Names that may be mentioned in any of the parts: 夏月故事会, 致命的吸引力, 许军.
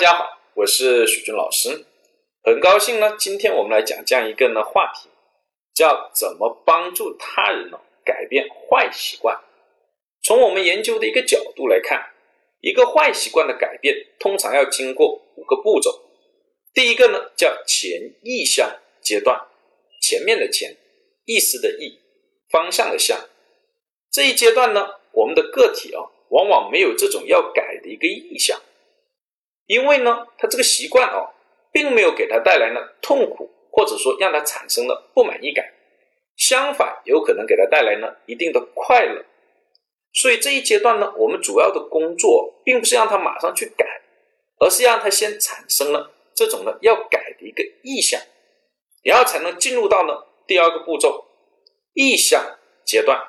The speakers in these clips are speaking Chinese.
家好，我是许军老师，很高兴呢，今天我们来讲这样一个呢话题，叫怎么帮助他人呢改变坏习惯。从我们研究的一个角度来看，一个坏习惯的改变通常要经过5个步骤。第一个呢叫前意向阶段，前面的前，意思的意，方向的向。这一阶段呢，我们的个体啊，往往没有这种要改的一个意向，因为呢他这个习惯啊，并没有给他带来呢痛苦，或者说让他产生了不满意感，相反有可能给他带来呢一定的快乐。所以这一阶段呢，我们主要的工作并不是让他马上去改，而是让他先产生了这种呢要改的一个意向，然后才能进入到呢第2个步骤意向阶段。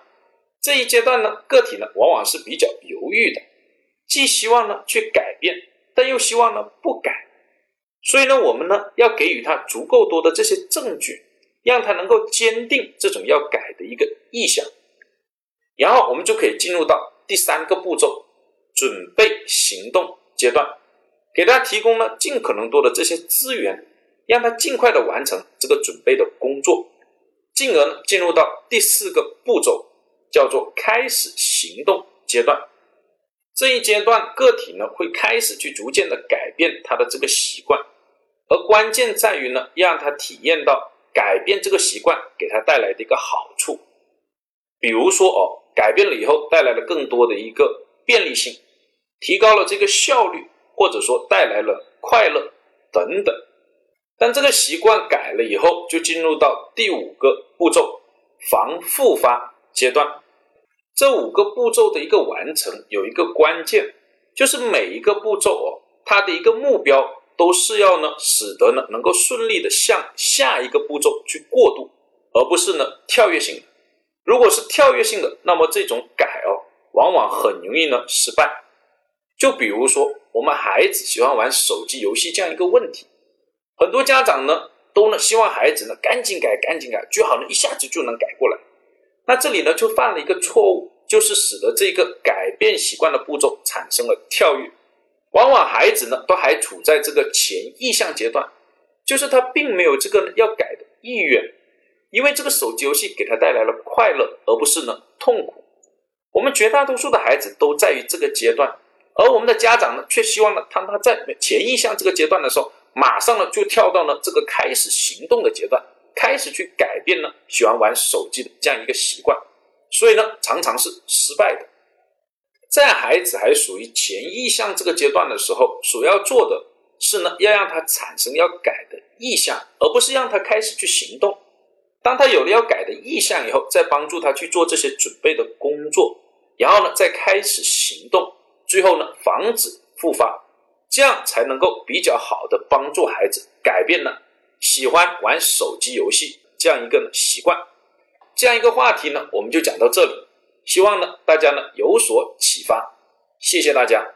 这一阶段呢，个体呢往往是比较犹豫的，既希望呢去改变，但又希望呢不改。所以呢，我们呢要给予他足够多的这些证据，让他能够坚定这种要改的一个意向。然后我们就可以进入到第3个步骤准备行动阶段，给他提供了尽可能多的这些资源，让他尽快的完成这个准备的工作，进而呢进入到第4个步骤叫做开始行动阶段。这一阶段个体呢会开始去逐渐的改变他的这个习惯，而关键在于呢让他体验到改变这个习惯给他带来的一个好处，比如说改变了以后带来了更多的一个便利性，提高了这个效率，或者说带来了快乐等等。但这个习惯改了以后，就进入到第5个步骤防复发阶段。这5个步骤的一个完成有一个关键，就是每一个步骤它的一个目标都是要呢使得呢能够顺利的向下一个步骤去过渡，而不是呢跳跃性的。如果是跳跃性的，那么这种改往往很容易呢失败。就比如说我们孩子喜欢玩手机游戏这样一个问题，很多家长呢都呢希望孩子呢赶紧改，最好呢一下子就能改过来。那这里呢就犯了一个错误，就是使得这个改变习惯的步骤产生了跳跃。往往孩子呢都还处在这个前意向阶段，就是他并没有这个要改的意愿，因为这个手机游戏给他带来了快乐，而不是呢痛苦。我们绝大多数的孩子都在于这个阶段，而我们的家长呢却希望呢他在前意向这个阶段的时候，马上呢就跳到了这个开始行动的阶段，开始去改变呢喜欢玩手机的这样一个习惯，所以呢常常是失败的。在孩子还属于前意向这个阶段的时候，所要做的是呢要让他产生要改的意向，而不是让他开始去行动。当他有了要改的意向以后，再帮助他去做这些准备的工作，然后呢再开始行动，最后呢防止复发，这样才能够比较好的帮助孩子改变呢喜欢玩手机游戏这样一个习惯。这样一个话题呢我们就讲到这里，希望呢大家呢有所启发，谢谢大家。